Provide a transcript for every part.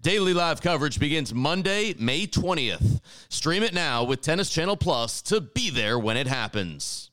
Daily live coverage begins Monday, May 20th. Stream it now with Tennis Channel Plus to be there when it happens.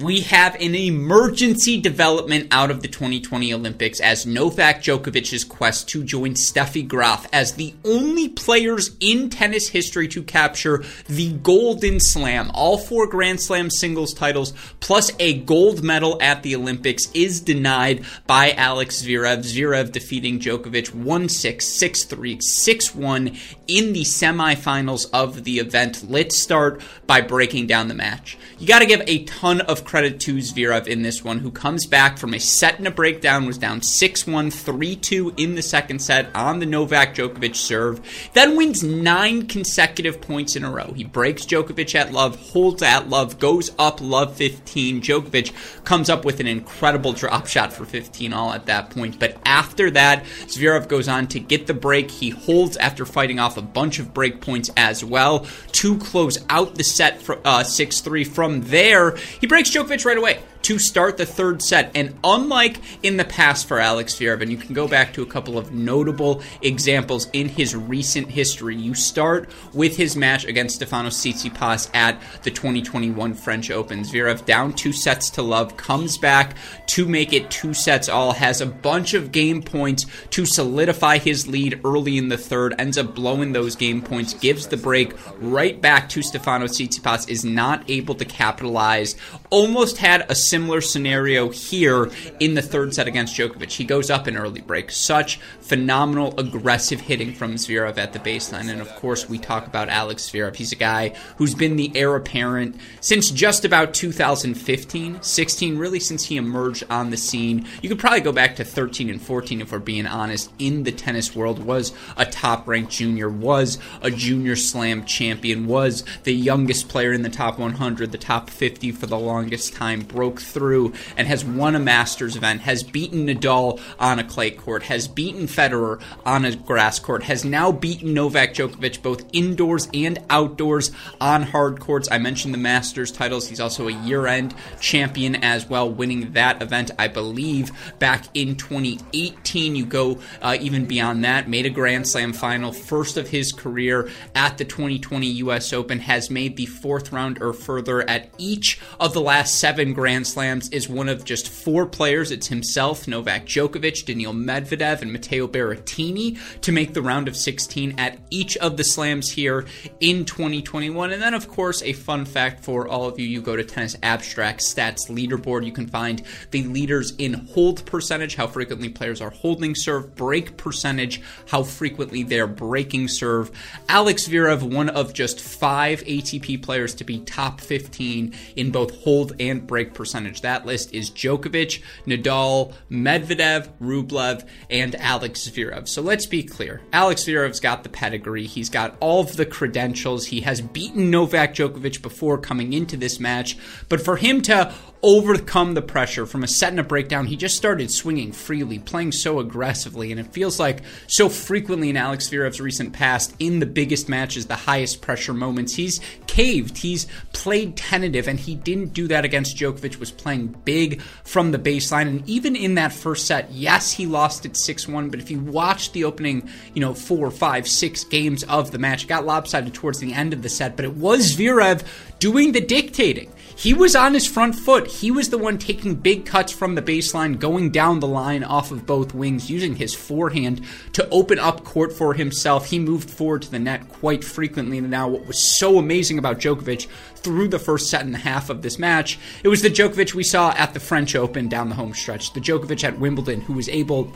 We have an emergency development out of the 2020 Olympics as Novak Djokovic's quest to join Steffi Graf as the only players in tennis history to capture the Golden Slam. All four Grand Slam singles titles plus a gold medal at the Olympics is denied by Alex Zverev. Zverev defeating Djokovic 1-6, 6-3, 6-1 in the semifinals of the event. Let's start by breaking down the match. You got to give a ton of credit to Zverev in this one, who comes back from a set and a breakdown, was down 6-1, 3-2 in the second set on the Novak Djokovic serve, then wins 9 consecutive points in a row. He breaks Djokovic at love, holds at love, goes up love 15. Djokovic comes up with an incredible drop shot for 15 all at that point, but after that, Zverev goes on to get the break. He holds after fighting off a bunch of break points as well to close out the set for 6-3. From there, he breaks Djokovic right away to start the third set. And unlike in the past for Alex Zverev, and you can go back to a couple of notable examples in his recent history, you start with his match against Stefanos Tsitsipas at the 2021 French Open. Zverev down 2 sets to love, comes back to make it 2 sets all, has a bunch of game points to solidify his lead early in the third, ends up blowing those game points, gives the break right back to Stefanos Tsitsipas, is not able to capitalize. Almost had a similar scenario here in the third set against Djokovic. He goes up an early break. Such phenomenal aggressive hitting from Zverev at the baseline. And of course, we talk about Alex Zverev. He's a guy who's been the heir apparent since just about 2015, 16, really since he emerged on the scene. You could probably go back to 13 and 14 if we're being honest. In the tennis world, was a top-ranked junior, was a junior slam champion, was the youngest player in the top 100, the top 50 for the longest time, broke through and has won a Masters event, has beaten Nadal on a clay court, has beaten Federer on a grass court, has now beaten Novak Djokovic both indoors and outdoors on hard courts. I mentioned the Masters titles. He's also a year-end champion as well, winning that event, I believe, back in 2018. You go even beyond that, made a Grand Slam final, first of his career at the 2020 US Open, has made the fourth round or further at each of the last 7 Grand Slams, is one of just 4 players, it's himself, Novak Djokovic, Daniil Medvedev, and Matteo Berrettini, to make the round of 16 at each of the slams here in 2021. And then, of course, a fun fact for all of you, you go to Tennis Abstract Stats Leaderboard, you can find the leaders in hold percentage, how frequently players are holding serve, break percentage, how frequently they're breaking serve. Alex Zverev, one of just 5 ATP players to be top 15 in both hold and break percentage. That list is Djokovic, Nadal, Medvedev, Rublev, and Alex Zverev. So let's be clear. Alex Zverev's got the pedigree. He's got all of the credentials. He has beaten Novak Djokovic before coming into this match. But for him to overcome the pressure from a set and a breakdown, he just started swinging freely, playing so aggressively, and it feels like so frequently in Alex Zverev's recent past, in the biggest matches, the highest pressure moments, he's caved, he's played tentative, and he didn't do that against Djokovic, was playing big from the baseline. And even in that first set, yes, he lost at 6-1, but if you watch the opening, 4, 5, 6 games of the match, got lopsided towards the end of the set, but it was Zverev doing the dictating. He was on his front foot. He was the one taking big cuts from the baseline, going down the line off of both wings, using his forehand to open up court for himself. He moved forward to the net quite frequently. And now what was so amazing about Djokovic through the first set and a half of this match, it was the Djokovic we saw at the French Open down the home stretch, the Djokovic at Wimbledon who was able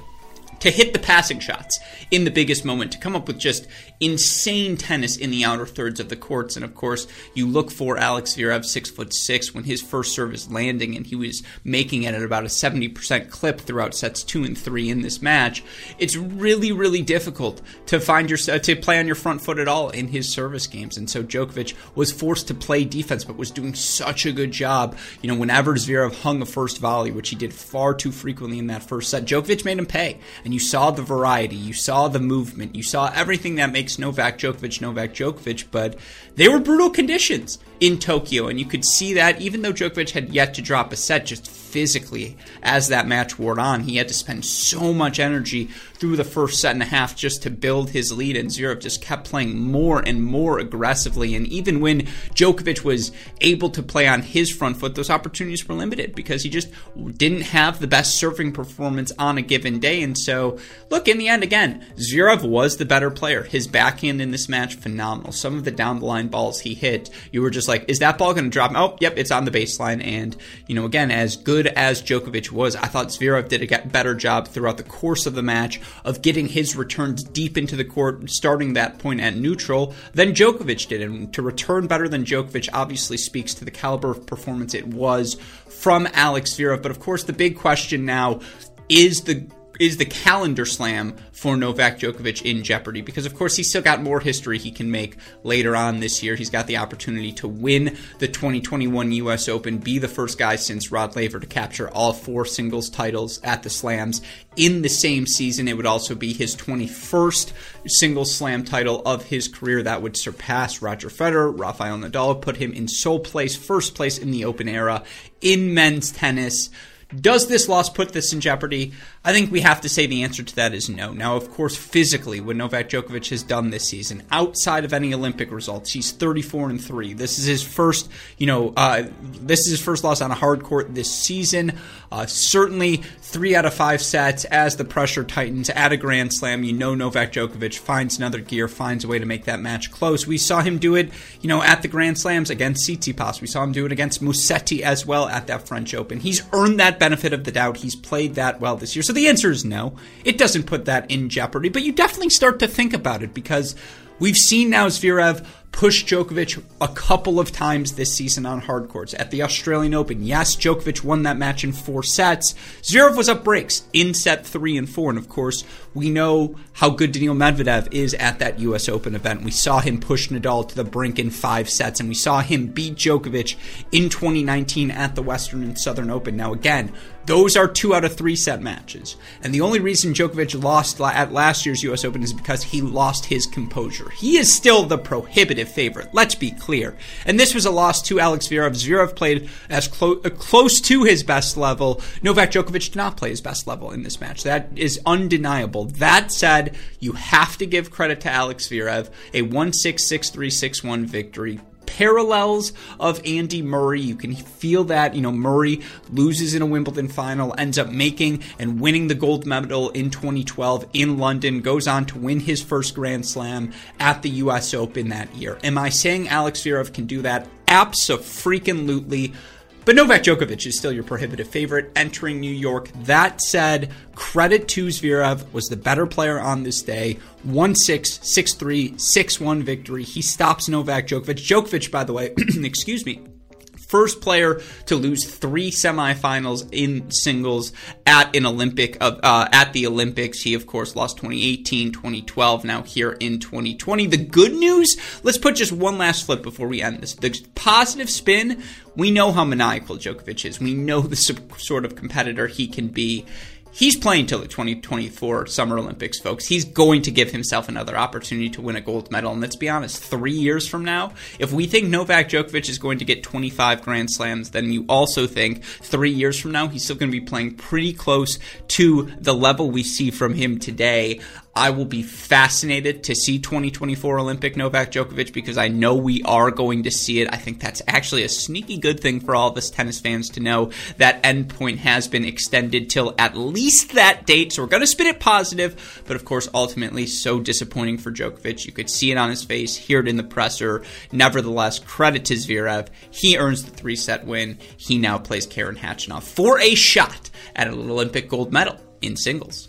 to hit the passing shots in the biggest moment, to come up with just insane tennis in the outer thirds of the courts. And of course, you look for Alex Zverev, 6'6", when his first serve is landing, and he was making it at about a 70% clip throughout sets 2 and 3 in this match. It's really, really difficult to find yourself to play on your front foot at all in his service games. And so Djokovic was forced to play defense, but was doing such a good job. You know, whenever Zverev hung a first volley, which he did far too frequently in that first set, Djokovic made him pay. And you saw the variety, you saw the movement, you saw everything that makes Novak Djokovic, but they were brutal conditions in Tokyo, and you could see that even though Djokovic had yet to drop a set, just physically, as that match wore on, he had to spend so much energy through the first set and a half just to build his lead, and Zverev just kept playing more and more aggressively. And even when Djokovic was able to play on his front foot, those opportunities were limited because he just didn't have the best serving performance on a given day. And so, look, in the end, again, Zverev was the better player. His backhand in this match, phenomenal. Some of the down-the-line balls he hit, you were just like, is that ball going to drop? Oh, yep, it's on the baseline. And, you know, again, as good as Djokovic was, I thought Zverev did a better job throughout the course of the match of getting his returns deep into the court, starting that point at neutral, than Djokovic did. And to return better than Djokovic obviously speaks to the caliber of performance it was from Alex Zverev. But of course, the big question now is the calendar slam for Novak Djokovic in jeopardy? Because, of course, he's still got more history he can make later on this year. He's got the opportunity to win the 2021 US Open, be the first guy since Rod Laver to capture all 4 singles titles at the slams in the same season. It would also be his 21st singles slam title of his career. That would surpass Roger Federer, Rafael Nadal, put him in sole place, first place in the Open era in men's tennis. Does this loss put this in jeopardy? I think we have to say the answer to that is no. Now, of course, physically, what Novak Djokovic has done this season, outside of any Olympic results, he's 34-3. This is his first, loss on a hard court this season. Certainly, 3 out of 5 sets as the pressure tightens at a Grand Slam. You know, Novak Djokovic finds another gear, finds a way to make that match close. We saw him do it, at the Grand Slams against Tsitsipas. We saw him do it against Musetti as well at that French Open. He's earned that benefit of the doubt. He's played that well this year. So the answer is no. It doesn't put that in jeopardy, but you definitely start to think about it because we've seen now Zverev push Djokovic a couple of times this season on hard courts. At the Australian Open, yes, Djokovic won that match in 4 sets. Zverev was up breaks in set 3 and 4. And of course, we know how good Daniil Medvedev is at that US Open event. We saw him push Nadal to the brink in 5 sets, and we saw him beat Djokovic in 2019 at the Western and Southern Open. Now again, those are 2 out of 3 set matches. And the only reason Djokovic lost at last year's US Open is because he lost his composure. He is still the prohibitive favorite. Let's be clear. And this was a loss to Alex Zverev. Zverev played as close to his best level. Novak Djokovic did not play his best level in this match. That is undeniable. That said, you have to give credit to Alex Zverev. A 1-6, 6-3, 6-1 victory. Parallels of Andy Murray. You can feel that, Murray loses in a Wimbledon final, ends up making and winning the gold medal in 2012 in London, goes on to win his first Grand Slam at the US Open that year. Am I saying Alex Zverev can do that? Abso-freaking-lutely. But Novak Djokovic is still your prohibitive favorite entering New York. That said, credit to Zverev, was the better player on this day. 1-6, 6-3, 6-1 victory. He stops Novak Djokovic. Djokovic, by the way, excuse me, first player to lose 3 semifinals in singles at an Olympic at the Olympics. He, of course, lost 2018, 2012, now here in 2020. The good news, let's put just one last flip before we end this. The positive spin, we know how maniacal Djokovic is. We know the sort of competitor he can be. He's playing till the 2024 Summer Olympics, folks. He's going to give himself another opportunity to win a gold medal. And let's be honest, 3 years from now, if we think Novak Djokovic is going to get 25 Grand Slams, then you also think 3 years from now, he's still going to be playing pretty close to the level we see from him today. I will be fascinated to see 2024 Olympic Novak Djokovic because I know we are going to see it. I think that's actually a sneaky good thing for all of us tennis fans to know. That endpoint has been extended till at least that date, so we're going to spin it positive, but of course, ultimately, so disappointing for Djokovic. You could see it on his face, hear it in the presser. Nevertheless, credit to Zverev. He earns the 3-set win. He now plays Karen Khachanov for a shot at an Olympic gold medal in singles.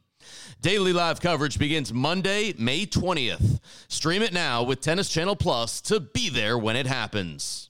Daily live coverage begins Monday, May 20th. Stream it now with Tennis Channel Plus to be there when it happens.